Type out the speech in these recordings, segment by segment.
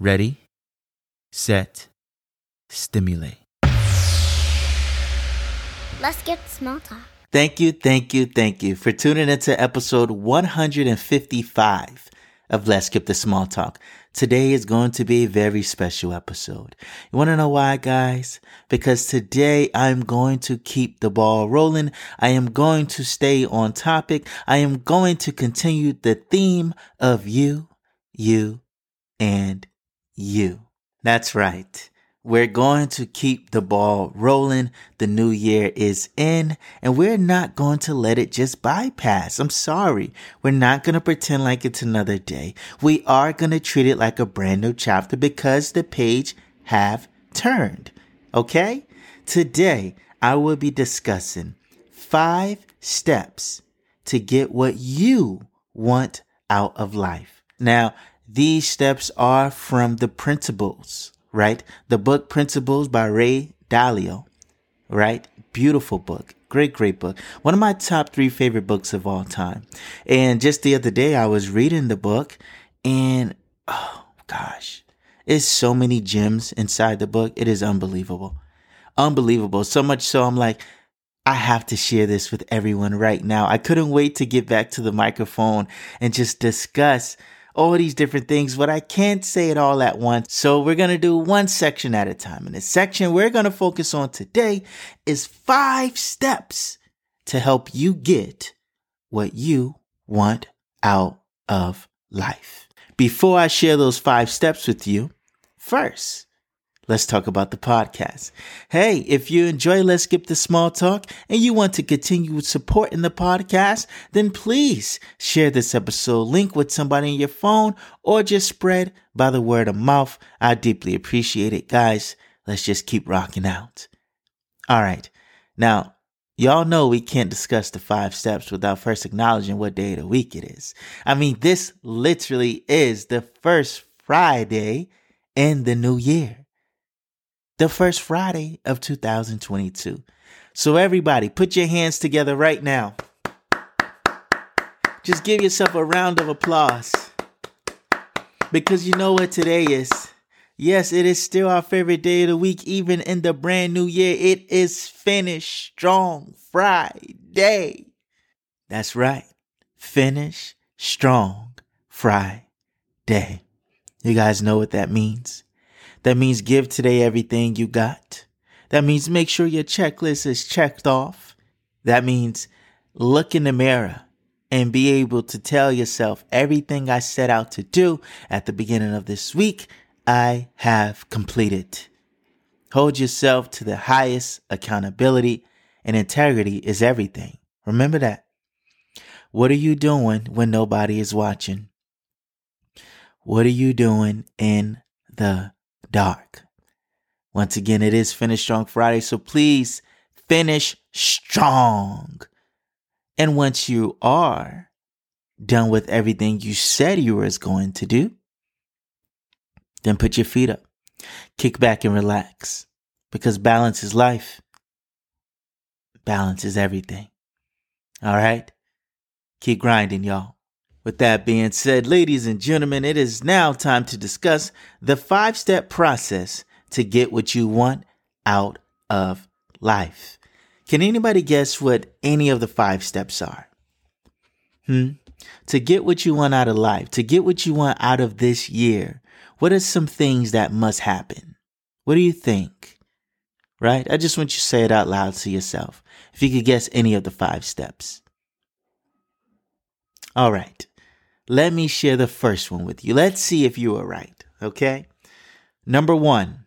ready, set, stimulate. Let's Skip the Small Talk. Thank you for tuning into episode 155 of Let's Skip the Small Talk. Today is going to be a very special episode. You want to know why, guys? Because today I'm going to keep the ball rolling. I am going to stay on topic. I am going to continue the theme of you, and you. That's right. We're going to keep the ball rolling. The new year is in, and we're not going to let it just bypass. I'm sorry. We're not going to pretend like it's another day. We are going to treat it like a brand new chapter because the page have turned. Okay? Today, I will be discussing 5 steps to get what you want out of life. Now, these steps are from the principles. Right? The book Principles by Ray Dalio, right? Beautiful book. Great book. One of my top 3 favorite books of all time. And just the other day I was reading the book and oh gosh, it's so many gems inside the book. It is unbelievable. So much so I'm like, I have to share this with everyone right now. I couldn't wait to get back to the microphone and just discuss all these different things, but I can't say it all at once. So we're going to do one section at a time. And the section we're going to focus on today is 5 steps to help you get what you want out of life. Before I share those 5 steps with you, first, let's talk about the podcast. Hey, if you enjoy Let's Skip the Small Talk and you want to continue supporting the podcast, then please share this episode link with somebody on your phone or just spread by the word of mouth. I deeply appreciate it, guys. Let's just keep rocking out. All right. Now, y'all know we can't discuss the 5 steps without first acknowledging what day of the week it is. I mean, this literally is the first Friday in the new year. The first Friday of 2022. So everybody, put your hands together right now. Just give yourself a round of applause. Because you know what today is. Yes, it is still our favorite day of the week, even in the brand new year. It is Finish Strong Friday. That's right. Finish Strong Friday. You guys know what that means. That means give today everything you got. That means make sure your checklist is checked off. That means look in the mirror and be able to tell yourself everything I set out to do at the beginning of this week, I have completed. Hold yourself to the highest accountability, and integrity is everything. Remember that. What are you doing when nobody is watching? What are you doing in the dark? Once again, it is Finish Strong Friday, so please finish strong. And once you are done with everything you said you were going to do, then put your feet up, kick back and relax, because balance is life. Balance is everything. All right? Keep grinding, y'all. With that being said, ladies and gentlemen, it is now time to discuss the 5-step process to get what you want out of life. Can anybody guess what any of the 5 steps are? To get what you want out of life, to get what you want out of this year, what are some things that must happen? What do you think? Right? I just want you to say it out loud to yourself. If you could guess any of the 5 steps. All right, let me share the first one with you. Let's see if you are right, okay? Number 1,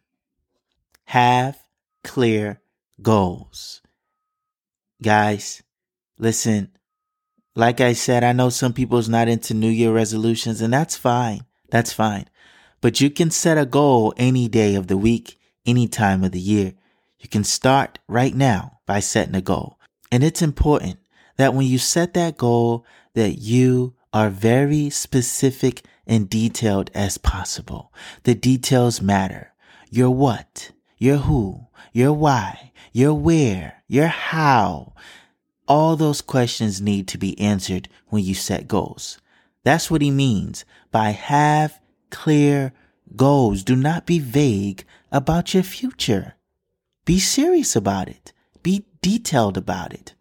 have clear goals. Guys, listen, like I said, I know some people's not into New Year resolutions, and that's fine. But you can set a goal any day of the week, any time of the year. You can start right now by setting a goal. And it's important that when you set that goal, that you are very specific and detailed as possible. The details matter. Your what, your who, your why, your where, your how. All those questions need to be answered when you set goals. That's what he means by have clear goals. Do not be vague about your future. Be serious about it. Be detailed about it.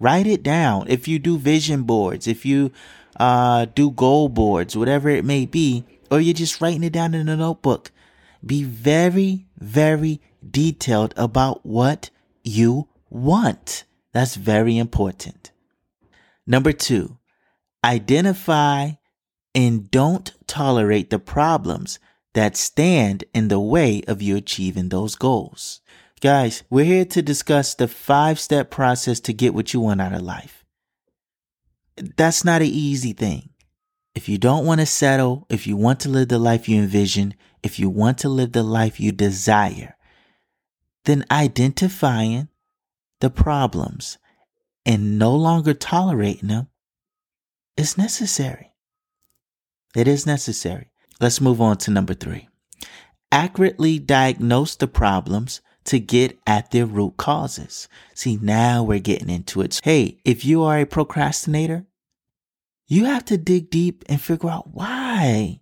Write it down. If you do vision boards, if you do goal boards, whatever it may be, or you're just writing it down in a notebook, be very, very detailed about what you want. That's very important. Number 2, identify and don't tolerate the problems that stand in the way of you achieving those goals. Guys, we're here to discuss the 5-step process to get what you want out of life. That's not an easy thing. If you don't want to settle, if you want to live the life you envision, if you want to live the life you desire, then identifying the problems and no longer tolerating them is necessary. It is necessary. Let's move on to number 3. Accurately diagnose the problems to get at their root causes. See, now we're getting into it. Hey, if you are a procrastinator, you have to dig deep and figure out why.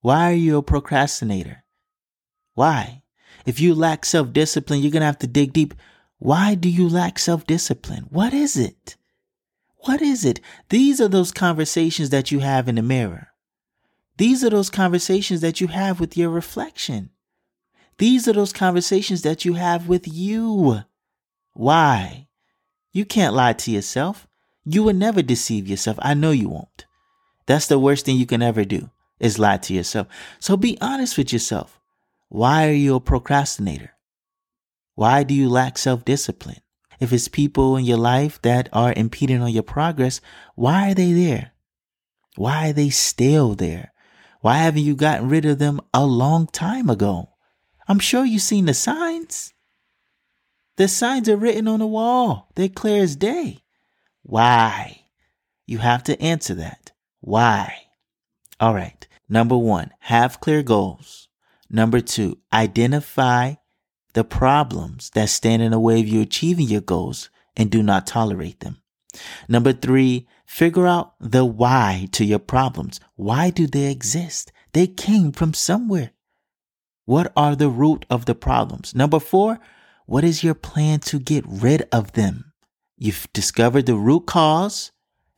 Why are you a procrastinator? Why? If you lack self-discipline, you're going to have to dig deep. Why do you lack self-discipline? What is it? What is it? These are those conversations that you have in the mirror. These are those conversations that you have with your reflection. These are those conversations that you have with you. Why? You can't lie to yourself. You will never deceive yourself. I know you won't. That's the worst thing you can ever do, is lie to yourself. So be honest with yourself. Why are you a procrastinator? Why do you lack self-discipline? If it's people in your life that are impeding on your progress, why are they there? Why are they still there? Why haven't you gotten rid of them a long time ago? I'm sure you've seen the signs. The signs are written on the wall. They're clear as day. Why? You have to answer that. Why? All right. Number 1, have clear goals. Number 2, identify the problems that stand in the way of you achieving your goals and do not tolerate them. Number 3, figure out the why to your problems. Why do they exist? They came from somewhere. What are the root of the problems? Number 4, what is your plan to get rid of them? You've discovered the root cause.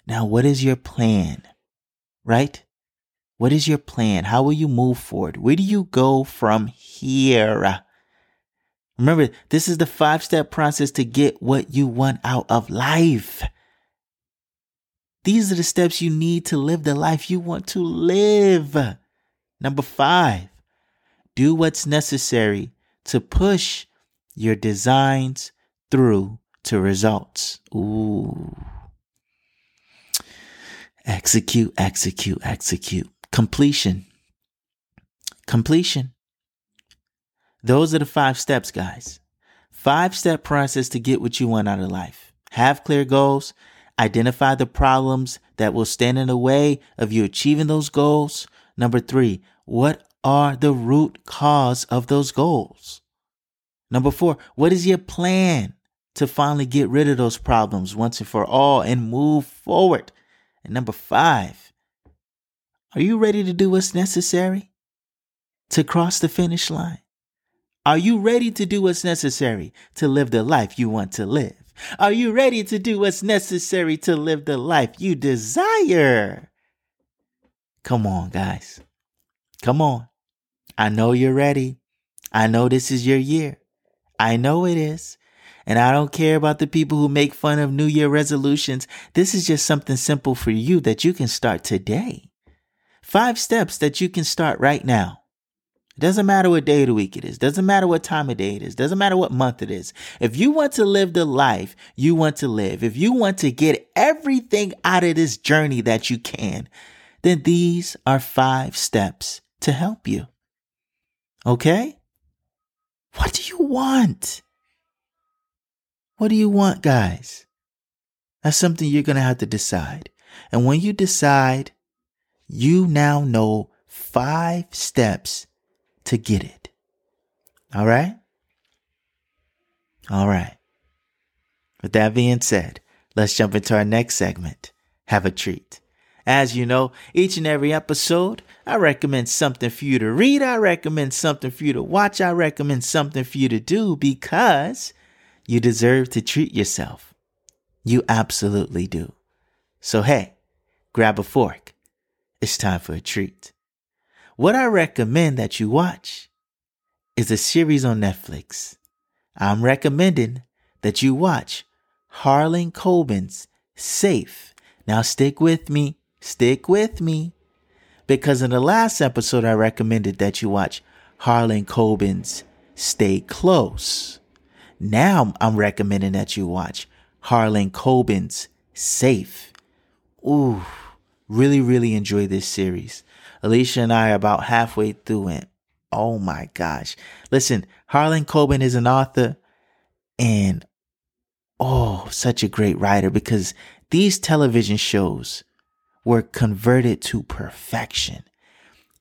Now, what is your plan, right? What is your plan? How will you move forward? Where do you go from here? Remember, this is the 5-step process to get what you want out of life. These are the steps you need to live the life you want to live. Number 5. Do what's necessary to push your designs through to results. Ooh. Execute, execute, execute. Completion. Completion. Those are the 5 steps, guys. 5-step process to get what you want out of life. Have clear goals. Identify the problems that will stand in the way of you achieving those goals. Number 3, what are the root cause of those goals? Number 4, what is your plan to finally get rid of those problems once and for all and move forward? And number 5, are you ready to do what's necessary to cross the finish line? Are you ready to do what's necessary to live the life you want to live? Are you ready to do what's necessary to live the life you desire? Come on, guys. Come on. I know you're ready. I know this is your year. I know it is. And I don't care about the people who make fun of New Year resolutions. This is just something simple for you that you can start today. 5 steps that you can start right now. It doesn't matter what day of the week it is. Doesn't matter what time of day it is. Doesn't matter what month it is. If you want to live the life you want to live, if you want to get everything out of this journey that you can, then these are 5 steps to help you. Okay? What do you want? What do you want, guys? That's something you're going to have to decide. And when you decide, you now know 5 steps to get it. All right? All right. With that being said, let's jump into our next segment. Have a treat. As you know, each and every episode, I recommend something for you to read. I recommend something for you to watch. I recommend something for you to do because you deserve to treat yourself. You absolutely do. So hey, grab a fork. It's time for a treat. What I recommend that you watch is a series on Netflix. I'm recommending that you watch Harlan Coben's Safe. Now stick with me, because in the last episode I recommended that you watch Harlan Coben's Stay Close. Now I'm recommending that you watch Harlan Coben's Safe. Ooh, really, really enjoy this series. Alicia and I are about halfway through it. Oh my gosh. Listen, Harlan Coben is an author and such a great writer, because these television shows were converted to perfection.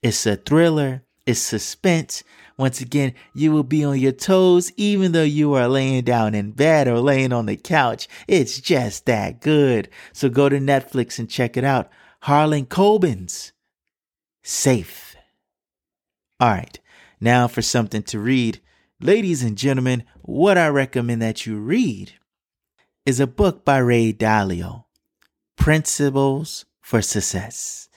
It's a thriller. It's suspense. Once again, you will be on your toes even though you are laying down in bed or laying on the couch. It's just that good. So go to Netflix and check it out. Harlan Coben's Safe. All right. Now for something to read. Ladies and gentlemen, what I recommend that you read is a book by Ray Dalio, Principles for Success.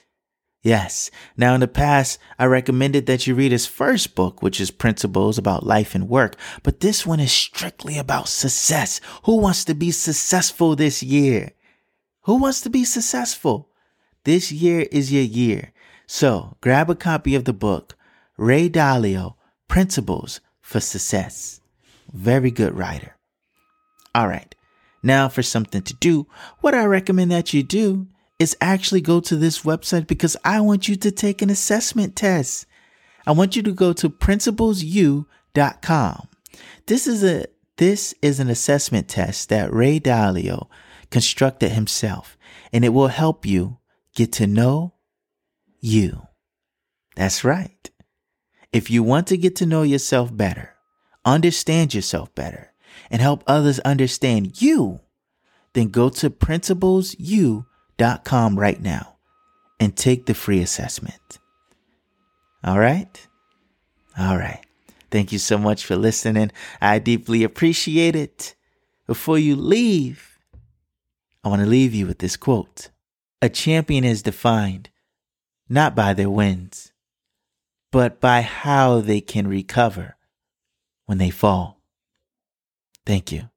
Yes. Now in the past, I recommended that you read his first book, which is Principles about Life and Work. But this one is strictly about success. Who wants to be successful this year? Who wants to be successful? This year is your year. So grab a copy of the book, Ray Dalio, Principles for Success. Very good writer. All right. Now for something to do. What I recommend that you do is actually go to this website, because I want you to take an assessment test. I want you to go to principlesyou.com. This is an assessment test that Ray Dalio constructed himself, and it will help you get to know you. That's right. If you want to get to know yourself better, understand yourself better, and help others understand you, then go to principlesyou.com right now and take the free assessment. All right? All right. Thank you so much for listening. I deeply appreciate it. Before you leave, I want to leave you with this quote. A champion is defined not by their wins, but by how they can recover when they fall. Thank you.